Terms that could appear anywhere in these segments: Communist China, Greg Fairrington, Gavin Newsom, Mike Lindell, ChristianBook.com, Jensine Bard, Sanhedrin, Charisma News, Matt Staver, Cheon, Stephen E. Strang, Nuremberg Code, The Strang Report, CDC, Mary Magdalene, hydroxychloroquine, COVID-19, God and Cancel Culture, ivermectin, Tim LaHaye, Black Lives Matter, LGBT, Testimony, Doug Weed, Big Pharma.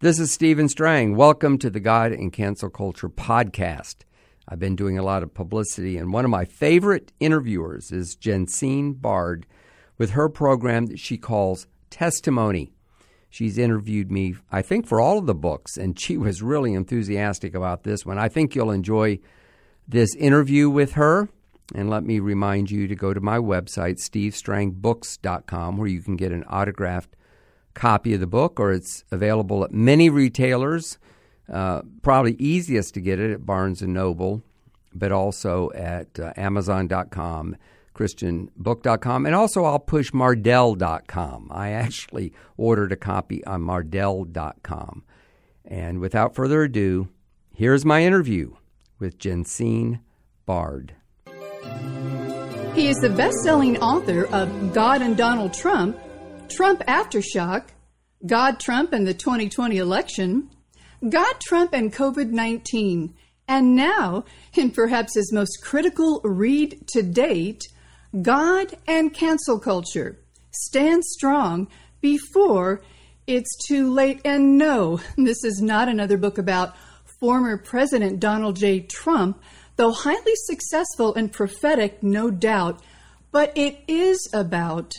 This is Stephen Strang. Welcome to the God and Cancel Culture podcast. I've been doing a lot of publicity, and one of my favorite interviewers is Jensine Bard with her program that she calls Testimony. She's interviewed me, I think, for all of the books, and she was really enthusiastic about this one. I think you'll enjoy this interview with her. And let me remind you to go to my website, stevestrangbooks.com, where you can get an autographed copy of the book, or it's available at many retailers. Probably easiest to get it at Barnes & Noble, but also at Amazon.com, ChristianBook.com, and also I'll push Mardell.com. I actually ordered a copy on Mardell.com. And without further ado, here's my interview with Jensine Bard. He is the best-selling author of God and Donald Trump, Trump Aftershock, God, Trump, and the 2020 Election, God, Trump, and COVID-19, and now, in perhaps his most critical read to date, God and Cancel Culture. Stand strong before it's too late. And no, this is not another book about former President Donald J. Trump, though highly successful and prophetic, no doubt, but it is about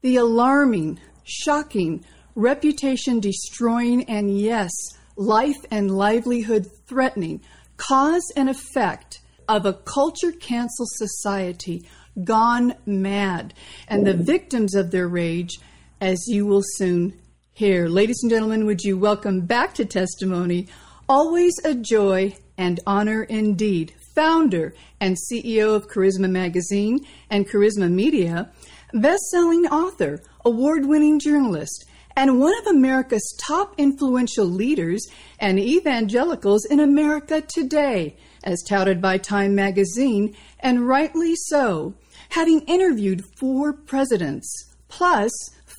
the alarming, shocking, reputation-destroying, and yes, life and livelihood-threatening cause and effect of a culture-cancel society gone mad, and the victims of their rage, as you will soon hear. Ladies and gentlemen, would you welcome back to Testimony, always a joy and honor indeed, founder and CEO of Charisma Magazine and Charisma Media, best-selling author, award-winning journalist, and one of America's top influential leaders and evangelicals in America today, as touted by Time Magazine, and rightly so, having interviewed 4 presidents, plus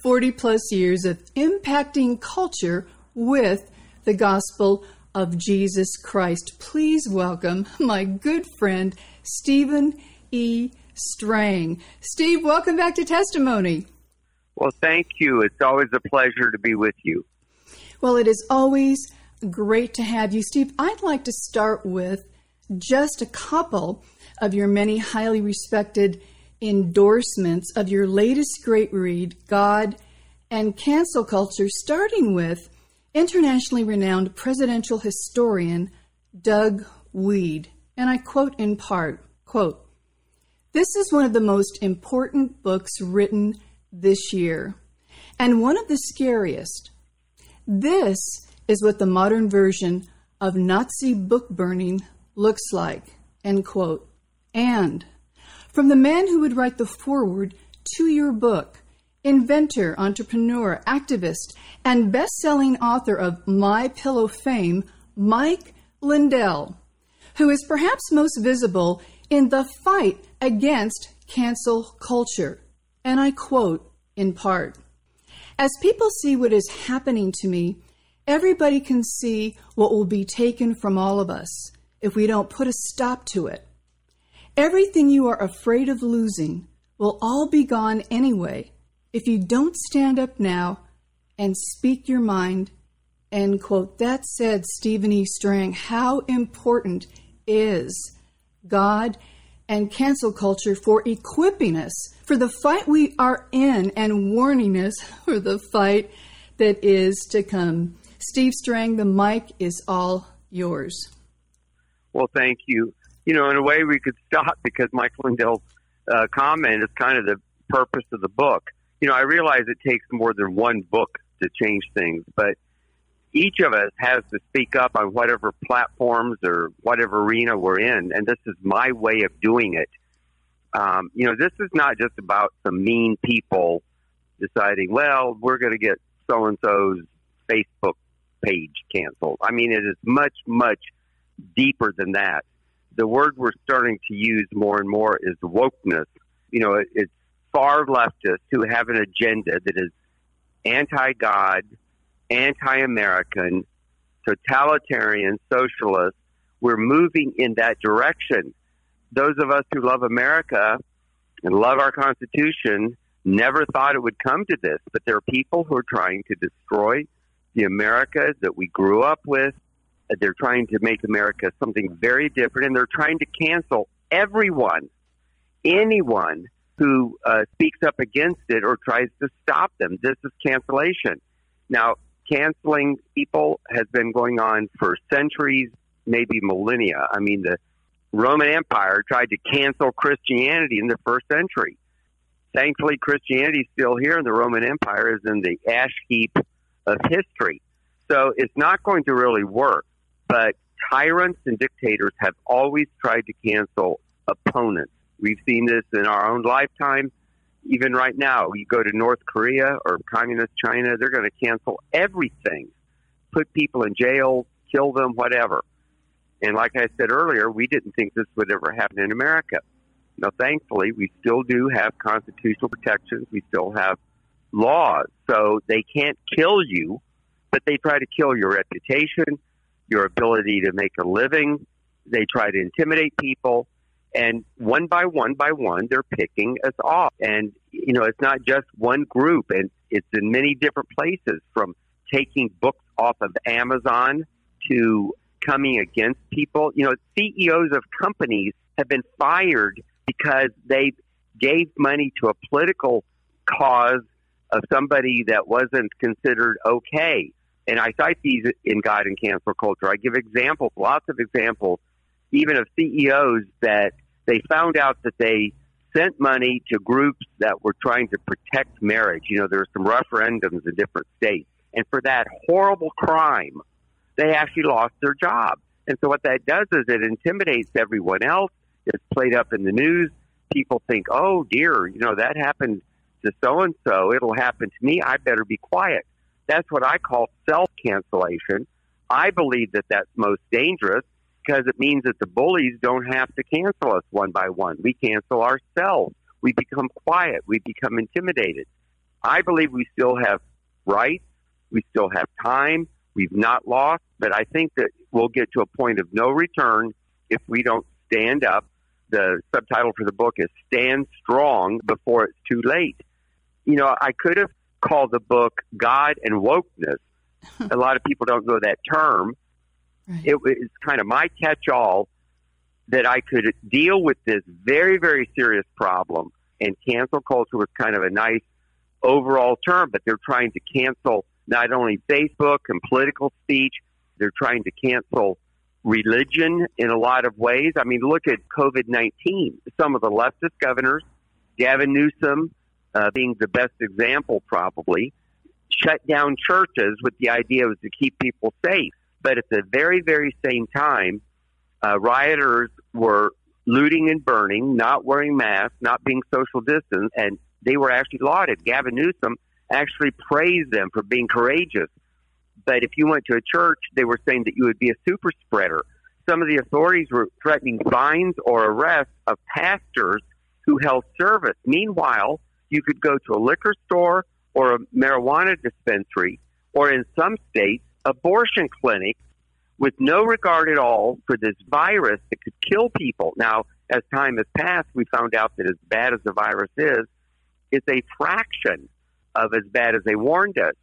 40-plus years of impacting culture with the gospel of Jesus Christ. Please welcome my good friend, Stephen E. Strang. Steve, welcome back to Testimony. Well, thank you. It's always a pleasure to be with you. Well, it is always great to have you, Steve. I'd like to start with just a couple of your many highly respected endorsements of your latest great read, God and Cancel Culture, starting with internationally renowned presidential historian Doug Weed. And I quote in part, quote, "This is one of the most important books written this year, and one of the scariest. This is what the modern version of Nazi book burning looks like," end quote. And from the man who would write the foreword to your book, inventor, entrepreneur, activist, and best-selling author of My Pillow fame, Mike Lindell, who is perhaps most visible in the fight against cancel culture. And I quote in part, "As people see what is happening to me, everybody can see what will be taken from all of us if we don't put a stop to it. Everything you are afraid of losing will all be gone anyway if you don't stand up now and speak your mind," end quote. That said, Stephen E. Strang, how important is God and cancel culture for equipping us for the fight we are in and warning us for the fight that is to come? Steve Strang, the mic is all yours. Well, thank you. You know, in a way we could stop because Mike Lindell's comment is kind of the purpose of the book. You know, I realize it takes more than one book to change things, but each of us has to speak up on whatever platforms or whatever arena we're in, and this is my way of doing it. You know, this is not just about some mean people deciding, well, we're going to get so-and-so's Facebook page canceled. I mean, it is much, much deeper than that. The word we're starting to use more and more is wokeness. You know, it's far leftists who have an agenda that is anti-God, anti-American, totalitarian, socialist. We're moving in that direction. Those of us who love America and love our Constitution never thought it would come to this, but there are people who are trying to destroy, the America that we grew up with. They're trying to make America something very different, and they're trying to cancel everyone, anyone who speaks up against it or tries to stop them. This is cancellation. Now, canceling people has been going on for centuries, maybe millennia. I mean, the Roman Empire tried to cancel Christianity in the first century. Thankfully, Christianity is still here, and the Roman Empire is in the ash heap of history. So it's not going to really work. But tyrants and dictators have always tried to cancel opponents. We've seen this in our own lifetime. Even right now, you go to North Korea or Communist China, they're going to cancel everything, put people in jail, kill them, whatever. And like I said earlier, we didn't think this would ever happen in America. Now, thankfully, we still do have constitutional protections. We still have laws. So they can't kill you, but they try to kill your reputation, your ability to make a living. They try to intimidate people. And one by one by one, they're picking us off. And, you know, it's not just one group. And it's in many different places, from taking books off of Amazon to coming against people. You know, CEOs of companies have been fired because they gave money to a political cause of somebody that wasn't considered okay. And I cite these in God and Cancel Culture. I give examples, lots of examples, even of CEOs that they found out that they sent money to groups that were trying to protect marriage. You know, there were some referendums in different states. And for that horrible crime, they actually lost their job. And so what that does is it intimidates everyone else. It's played up in the news. People think, oh, dear, you know, that happened to so-and-so. It'll happen to me. I better be quiet. That's what I call self-cancellation. I believe that that's most dangerous because it means that the bullies don't have to cancel us one by one. We cancel ourselves. We become quiet. We become intimidated. I believe we still have rights. We still have time. We've not lost, but I think that we'll get to a point of no return if we don't stand up. The subtitle for the book is Stand Strong Before It's Too Late. You know, I could have called the book God and Wokeness. A lot of people don't know that term. Right. It's kind of my catch-all that I could deal with this very, very serious problem, and cancel culture was kind of a nice overall term, but they're trying to cancel not only Facebook and political speech. They're trying to cancel religion in a lot of ways. I mean, look at COVID-19. Some of the leftist governors, Gavin Newsom being the best example probably, shut down churches with the idea was to keep people safe. But at the very, very same time, rioters were looting and burning, not wearing masks, not being social distanced, and they were actually lauded. Gavin Newsom actually praised them for being courageous. But if you went to a church, they were saying that you would be a super spreader. Some of the authorities were threatening fines or arrests of pastors who held service. Meanwhile, you could go to a liquor store or a marijuana dispensary, or in some states, abortion clinics, with no regard at all for this virus that could kill people. Now, as time has passed, we found out that as bad as the virus is, it's a fraction of as bad as they warned us.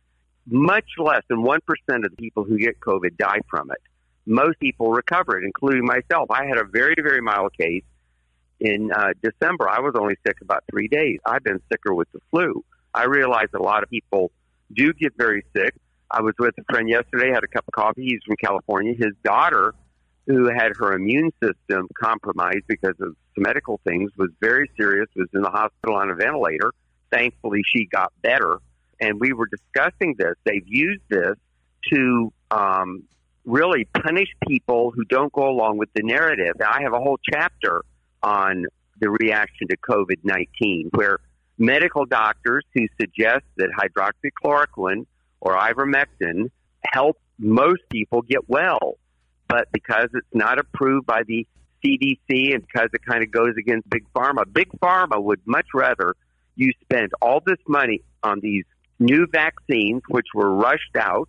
Much less than 1% of the people who get COVID die from it. Most people recover it, including myself. I had a very, very mild case in December. I was only sick about 3 days. I've been sicker with the flu. I realize a lot of people do get very sick. I was with a friend yesterday, had a cup of coffee. He's from California. His daughter, who had her immune system compromised because of some medical things, was very serious, was in the hospital on a ventilator. Thankfully, she got better, and we were discussing this. They've used this to really punish people who don't go along with the narrative. Now, I have a whole chapter on the reaction to COVID-19, where medical doctors who suggest that hydroxychloroquine or ivermectin help most people get well, but because it's not approved by the CDC and because it kind of goes against Big Pharma, Big Pharma would much rather you spend all this money on these new vaccines, which were rushed out,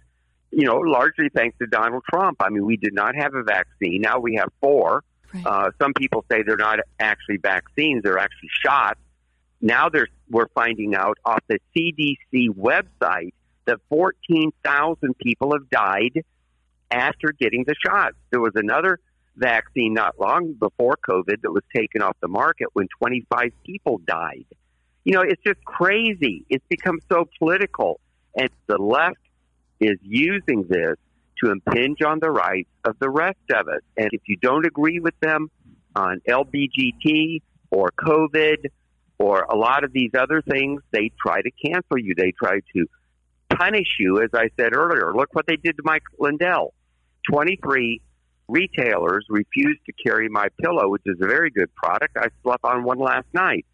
you know, largely thanks to Donald Trump. I mean, we did not have a vaccine. Now we have 4. Right. Some people say they're not actually vaccines. They're actually shots. Now we're finding out off the CDC website that 14,000 people have died after getting the shot. There was another vaccine not long before COVID that was taken off the market when 25 people died. You know, it's just crazy. It's become so political. And the left is using this to impinge on the rights of the rest of us. And if you don't agree with them on LGBT or COVID or a lot of these other things, they try to cancel you. They try to punish you, as I said earlier. Look what they did to Mike Lindell. 23 retailers refused to carry My Pillow, which is a very good product. I slept on one last night.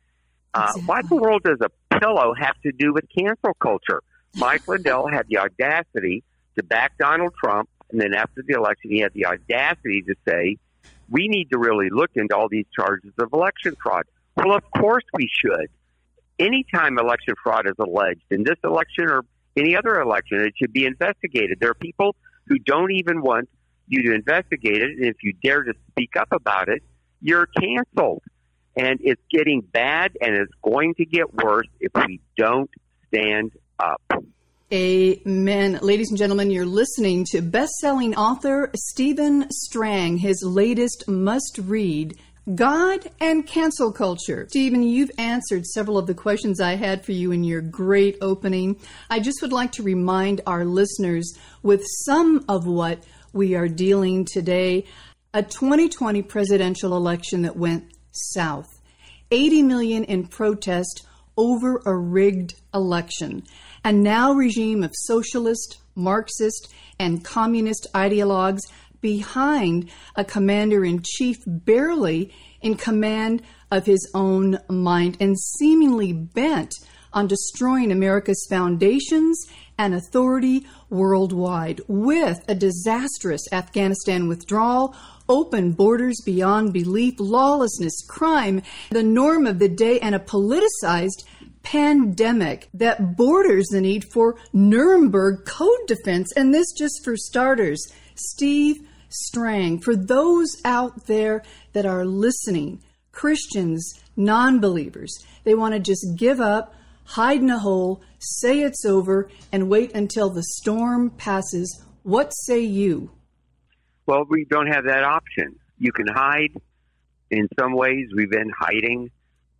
Why the world does a pillow have to do with cancel culture? Mike Lindell had the audacity to back Donald Trump, and then after the election, he had the audacity to say, we need to really look into all these charges of election fraud. Well, of course we should. Anytime election fraud is alleged in this election or any other election, it should be investigated. There are people who don't even want you to investigate it, and if you dare to speak up about it, you're canceled. And it's getting bad, and it's going to get worse if we don't stand up. Amen. Ladies and gentlemen, you're listening to best-selling author Stephen Strang, his latest must-read, God and Cancel Culture. Stephen, you've answered several of the questions I had for you in your great opening. I just would like to remind our listeners with some of what we are dealing today, a 2020 presidential election that went south, 80 million in protest over a rigged election, a now regime of socialist, Marxist, and communist ideologues behind a commander-in-chief barely in command of his own mind and seemingly bent on destroying America's foundations and authority worldwide, with a disastrous Afghanistan withdrawal, open borders beyond belief, lawlessness, crime, the norm of the day, and a politicized pandemic that borders the need for Nuremberg Code defense. And this just for starters. Steve Strang, for those out there that are listening, Christians, non-believers, they want to just give up, hide in a hole, say it's over, and wait until the storm passes. What say you? Well, we don't have that option. You can hide. In some ways, we've been hiding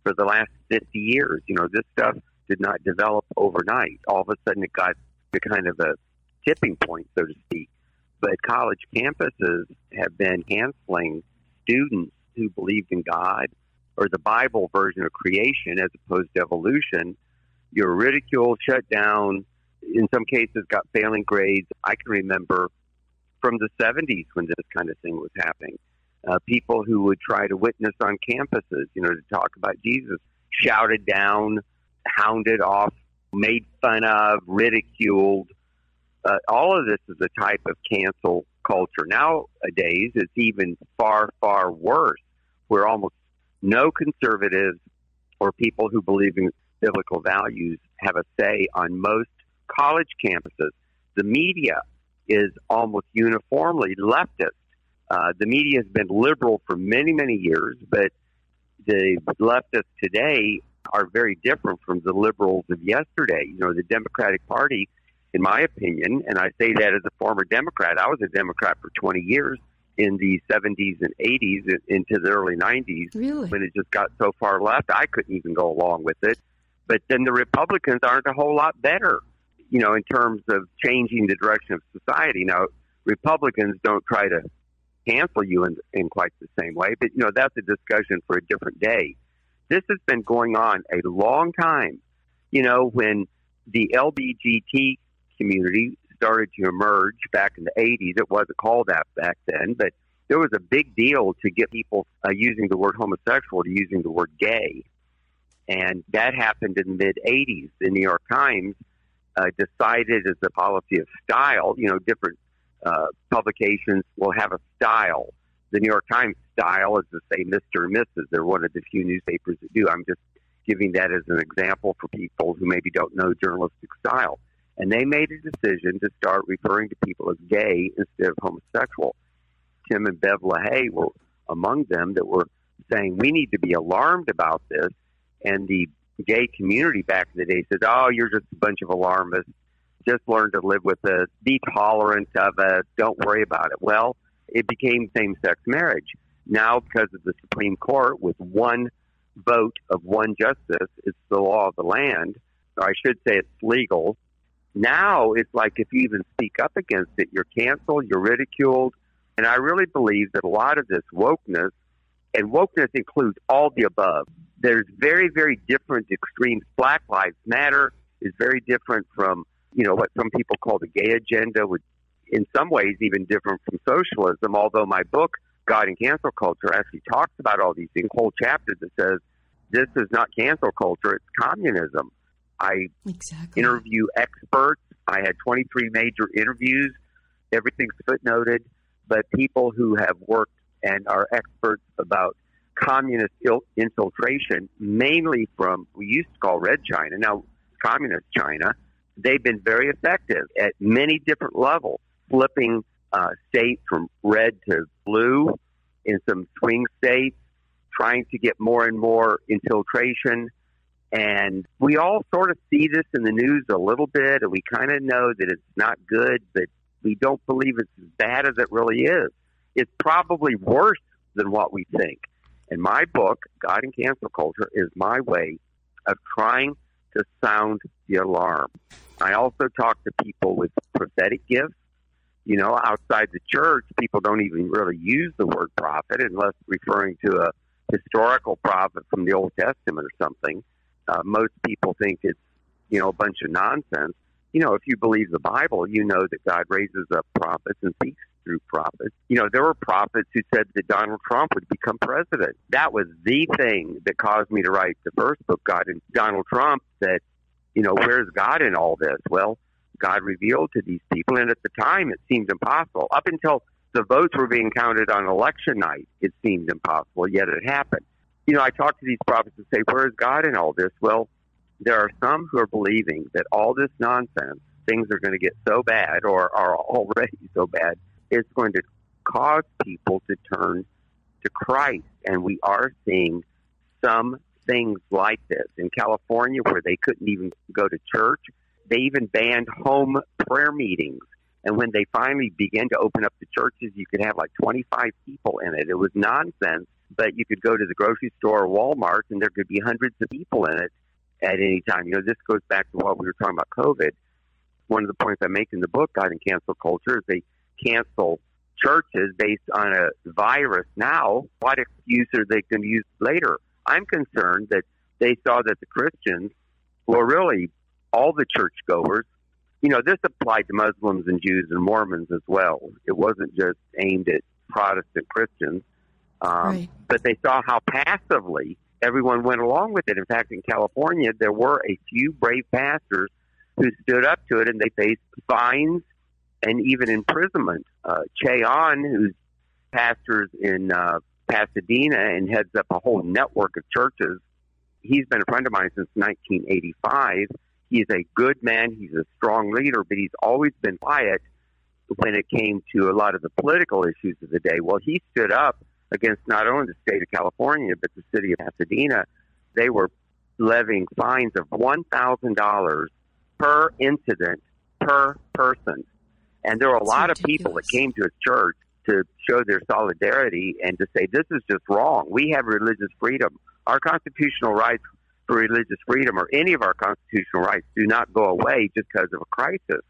for the last 50 years. You know, this stuff did not develop overnight. All of a sudden, it got to kind of a tipping point, so to speak. But college campuses have been canceling students who believed in God or the Bible version of creation as opposed to evolution. You're ridiculed, shut down, in some cases got failing grades. I can remember from the 70s when this kind of thing was happening. People who would try to witness on campuses, you know, to talk about Jesus, shouted down, hounded off, made fun of, ridiculed. All of this is a type of cancel culture. Nowadays, it's even far, far worse, where almost no conservatives or people who believe in biblical values have a say on most college campuses. The media is almost uniformly leftist. The media has been liberal for many, many years, but the leftists today are very different from the liberals of yesterday. You know, the Democratic Party, in my opinion, and I say that as a former Democrat, I was a Democrat for 20 years in the 70s and 80s into the early 90s. Really? When it just got so far left, I couldn't even go along with it. But then the Republicans aren't a whole lot better, you know, in terms of changing the direction of society. Now, Republicans don't try to cancel you in quite the same way, but, you know, that's a discussion for a different day. This has been going on a long time. You know, when the LGBT community started to emerge back in the 80s. It wasn't called that back then, but there was a big deal to get people using the word homosexual to using the word gay. And that happened in the mid-80s. The New York Times decided as a policy of style, you know, different publications will have a style. The New York Times style is to say Mr. and Mrs. They're one of the few newspapers that do. I'm just giving that as an example for people who maybe don't know journalistic style. And they made a decision to start referring to people as gay instead of homosexual. Tim and Bev LaHaye were among them that were saying, we need to be alarmed about this. And the gay community back in the day said, oh, you're just a bunch of alarmists. just learn to live with this, be tolerant of it, don't worry about it. Well, it became same-sex marriage. Now, because of the Supreme Court, with one vote of one justice, it's the law of the land, or I should say it's legal. Now, it's like if you even speak up against it, you're canceled, you're ridiculed. And I really believe that a lot of this wokeness, and wokeness includes all the above. There's very, very different extremes. Black Lives Matter is very different from, you know, what some people call the gay agenda, which in some ways even different from socialism, although my book, God and Cancel Culture, actually talks about all these things, whole chapter that says this is not cancel culture, it's communism. I interview experts. I had 23 major interviews. Everything's footnoted, but people who have worked and are experts about communist infiltration, mainly from we used to call Red China, now Communist China. They've been very effective at many different levels, flipping states from red to blue in some swing states, trying to get more and more infiltration. And we all sort of see this in the news a little bit, and we kind of know that it's not good, but we don't believe it's as bad as it really is. It's probably worse than what we think. And my book, God and Cancel Culture, is my way of trying to sound the alarm. I also talk to people with prophetic gifts. You know, outside the church, people don't even really use the word prophet unless referring to a historical prophet from the Old Testament or something. Most people think it's, you know, a bunch of nonsense. You know, if you believe the Bible, you know that God raises up prophets and speaks through prophets. You know, there were prophets who said that Donald Trump would become president. That was the thing that caused me to write the first book, God and Donald Trump, that, you know, where's God in all this? Well, God revealed to these people, and at the time it seemed impossible. Up until the votes were being counted on election night, it seemed impossible, yet it happened. You know, I talk to these prophets and say, where is God in all this? Well, there are some who are believing that all this nonsense, things are going to get so bad or are already so bad, it's going to cause people to turn to Christ. And we are seeing some things like this. In California, where they couldn't even go to church, they even banned home prayer meetings. And when they finally began to open up the churches, you could have like 25 people in it. It was nonsense, but you could go to the grocery store or Walmart, and there could be hundreds of people in it at any time. You know, this goes back to what we were talking about COVID. One of the points I make in the book, God and Cancel Culture, is they cancel churches based on a virus now. What excuse are they going to use later? I'm concerned that they saw that the Christians were really all the churchgoers. You know, this applied to Muslims and Jews and Mormons as well. It wasn't just aimed at Protestant Christians. Right. But they saw how passively everyone went along with it. In fact, in California, there were a few brave pastors who stood up to it, and they faced fines and even imprisonment. Cheon, who's pastors in Pasadena and heads up a whole network of churches, he's been a friend of mine since 1985. He's a good man. He's a strong leader, but he's always been quiet when it came to a lot of the political issues of the day. Well, he stood up against not only the state of California, but the city of Pasadena. They were levying fines of $1,000 per incident, per person. And there were a lot of people that came to his church to show their solidarity and to say, this is just wrong. We have religious freedom. Our constitutional rights for religious freedom, or any of our constitutional rights, do not go away just because of a crisis.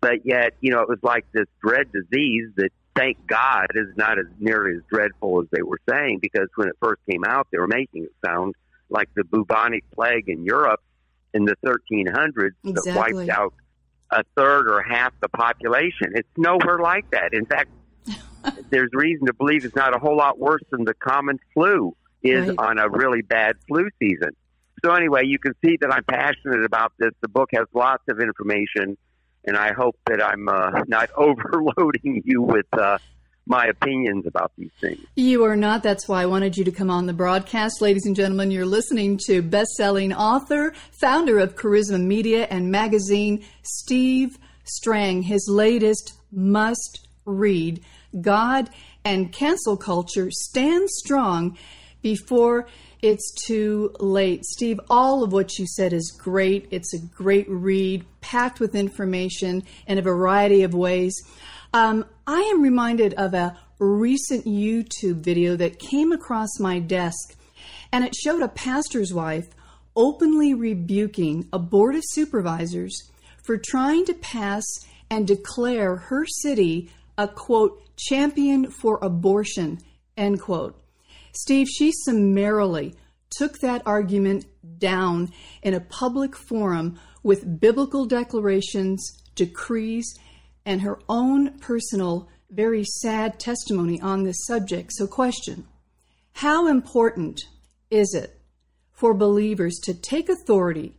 But yet, you know, it was like this dread disease that, thank God, is not as nearly as dreadful as they were saying, because when it first came out, they were making it sound like the bubonic plague in Europe in the 1300s that wiped out a third or half the population. It's nowhere like that. In fact, there's reason to believe it's not a whole lot worse than the common flu is on a really bad flu season. So anyway, you can see that I'm passionate about this. The book has lots of information. And I hope that I'm not overloading you with my opinions about these things. You are not. That's why I wanted you to come on the broadcast. Ladies and gentlemen, you're listening to best-selling author, founder of Charisma Media and magazine, Steve Strang. His latest must-read, God and Cancel Culture, Stand Strong before it's too late. Steve, all of what you said is great. It's a great read, packed with information in a variety of ways. I am reminded of a recent YouTube video that came across my desk, and it showed a pastor's wife openly rebuking a board of supervisors for trying to pass and declare her city a, quote, champion for abortion, end quote. Steve, she summarily took that argument down in a public forum with biblical declarations, decrees, and her own personal, very sad testimony on this subject. So question, how important is it for believers to take authority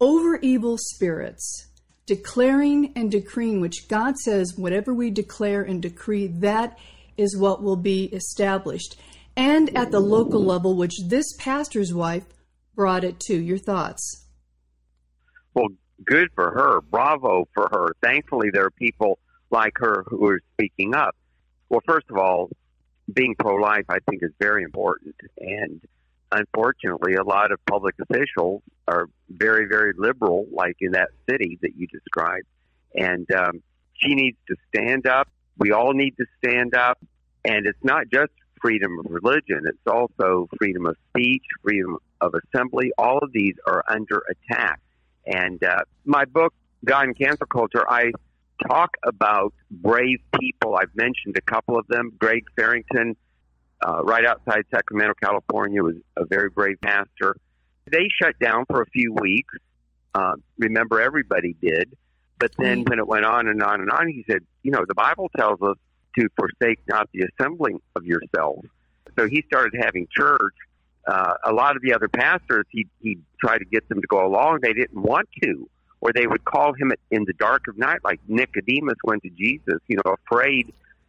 over evil spirits, declaring and decreeing, which God says, whatever we declare and decree, that is what will be established? And at the local level, which this pastor's wife brought it to. Your thoughts? Well, good for her. Bravo for her. Thankfully, there are people like her who are speaking up. Well, first of all, being pro-life, I think, is very important. And unfortunately, a lot of public officials are very, very liberal, like in that city that you described. And she needs to stand up. We all need to stand up. And it's not just freedom of religion. It's also freedom of speech, freedom of assembly. All of these are under attack. And my book, God and Cancel Culture, I talk about brave people. I've mentioned a couple of them. Greg Fairrington, right outside Sacramento, California, was a very brave pastor. They shut down for a few weeks. Remember, everybody did. But then when it went on and on and on, he said, you know, the Bible tells us to forsake not the assembling of yourselves. So he started having church. A lot of the other pastors, he tried to get them to go along. They didn't want to, or they would call him in the dark of night, like Nicodemus went to Jesus, you know, afraid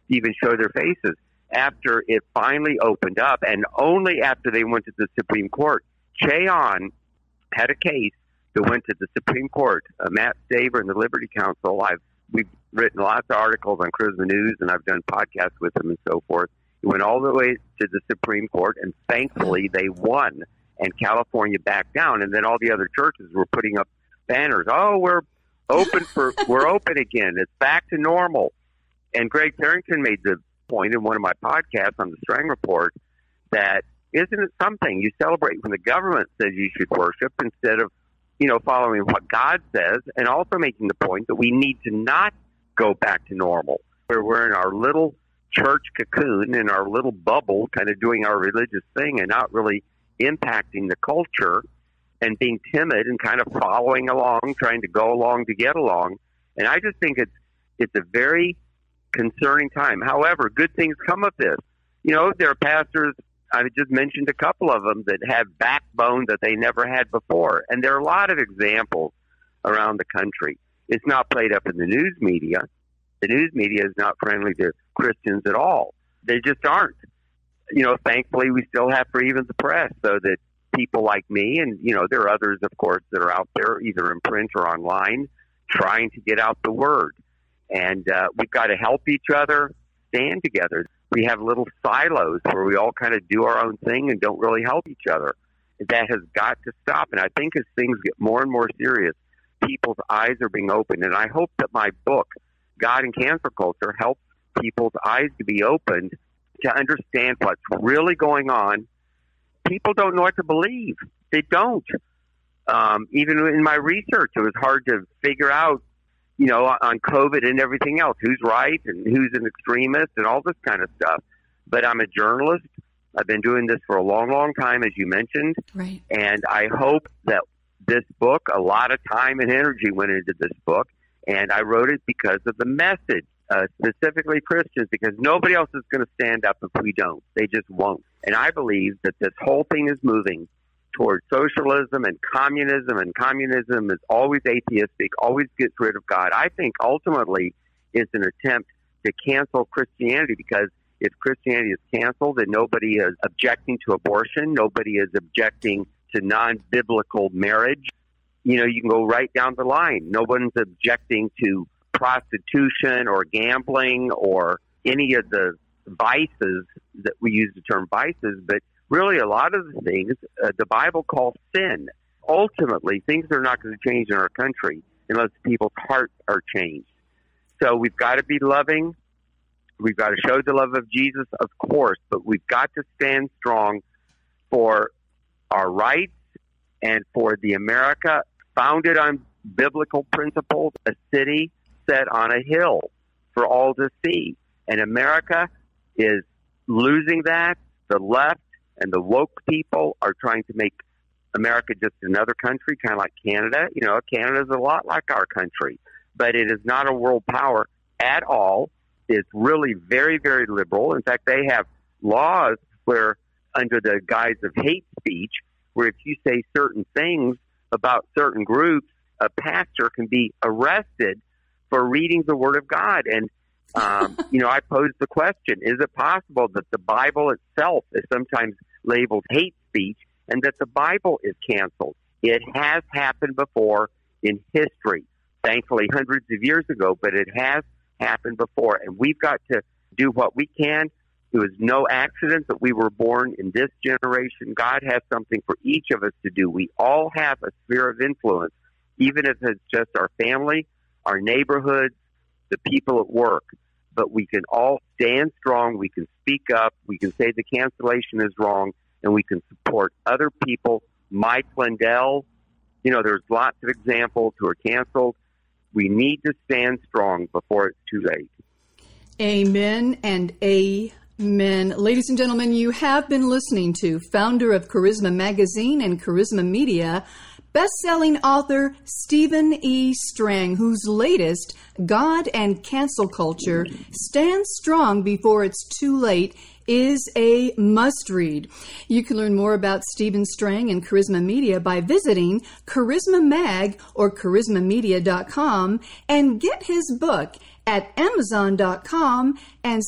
to even show their faces. After it finally opened up, and only after they went to the Supreme Court, Cheon had a case that went to the Supreme Court. Matt Staver and the Liberty Council, we've written lots of articles on Charisma News, and I've done podcasts with them and so forth. It went all the way to the Supreme Court, and thankfully they won, and California backed down. And then all the other churches were putting up banners. Oh, we're open again. It's back to normal. And Greg Fairrington made the point in one of my podcasts on The Strang Report that isn't it something you celebrate when the government says you should worship instead of, you know, following what God says, and also making the point that we need to not go back to normal, where we're in our little church cocoon, in our little bubble, kind of doing our religious thing and not really impacting the culture and being timid and kind of following along, trying to go along to get along. And I just think it's a very concerning time. However, good things come of this. You know, there are pastors, I just mentioned a couple of them, that have backbone that they never had before. And there are a lot of examples around the country. It's not played up in the news media. The news media is not friendly to Christians at all. They just aren't. You know, thankfully, we still have free even the press, so that people like me, and, you know, there are others, of course, that are out there either in print or online trying to get out the word. And we've got to help each other, stand together. We have little silos where we all kind of do our own thing and don't really help each other. That has got to stop. And I think as things get more and more serious, people's eyes are being opened. And I hope that my book, God and Cancel Culture, helps people's eyes to be opened to understand what's really going on. People don't know what to believe. They don't. Even in my research, it was hard to figure out, you know, on COVID and everything else, who's right and who's an extremist and all this kind of stuff. But I'm a journalist. I've been doing this for a long, long time, as you mentioned. Right. And I hope that this book, a lot of time and energy went into this book. And I wrote it because of the message, specifically Christians, because nobody else is going to stand up if we don't. They just won't. And I believe that this whole thing is moving towards socialism and communism is always atheistic, always gets rid of God. I think ultimately it's an attempt to cancel Christianity, because if Christianity is canceled, then nobody is objecting to abortion. Nobody is objecting to non-biblical marriage. You know, you can go right down the line. No one's objecting to prostitution or gambling or any of the vices that we use the term vices, but really a lot of the things the Bible calls sin. Ultimately, things are not going to change in our country unless people's hearts are changed. So we've got to be loving. We've got to show the love of Jesus, of course, but we've got to stand strong for our rights and for the America founded on biblical principles, a city set on a hill for all to see. And America is losing that. The left and the woke people are trying to make America just another country, kind of like Canada. You know, Canada's a lot like our country, but it is not a world power at all. It's really very, very liberal. In fact, they have laws where, under the guise of hate speech, where if you say certain things about certain groups, a pastor can be arrested for reading the Word of God. And, you know, I posed the question, is it possible that the Bible itself is sometimes labeled hate speech and that the Bible is canceled? It has happened before in history, thankfully hundreds of years ago, but it has happened before. And we've got to do what we can. It was no accident that we were born in this generation. God has something for each of us to do. We all have a sphere of influence, even if it's just our family, our neighborhoods, the people at work. But we can all stand strong. We can speak up. We can say the cancellation is wrong, and we can support other people. Mike Lindell, you know, there's lots of examples who are canceled. We need to stand strong before it's too late. Amen and amen. Men, ladies and gentlemen, you have been listening to founder of Charisma Magazine and Charisma Media, best-selling author Stephen E. Strang, whose latest, God and Cancel Culture, Stand Strong Before It's Too Late, is a must-read. You can learn more about Stephen Strang and Charisma Media by visiting Charisma Mag or charismamedia.com and get his book at Amazon.com and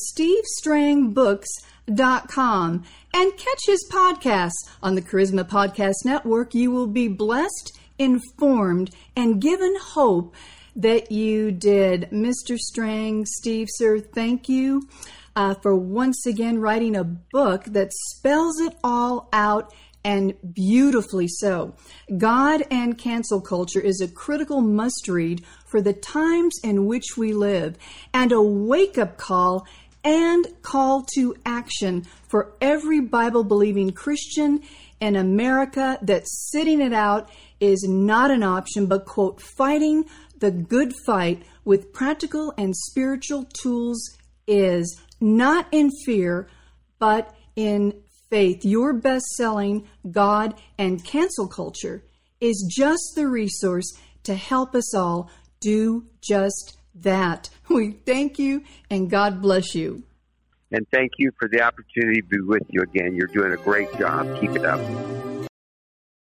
stevestrangbooks.com. And catch his podcasts on the Charisma Podcast Network. You will be blessed, informed, and given hope that you did. Mr. Strang, Steve, sir, thank you for once again writing a book that spells it all out, and beautifully so. God and Cancel Culture is a critical must-read for the times in which we live, and a wake-up call and call to action for every Bible-believing Christian in America that sitting it out is not an option, but, quote, fighting the good fight with practical and spiritual tools is not in fear, but in faith. Your best-selling God and Cancel Culture is just the resource to help us all do just that. We thank you, and God bless you. And thank you for the opportunity to be with you again. You're doing a great job. Keep it up.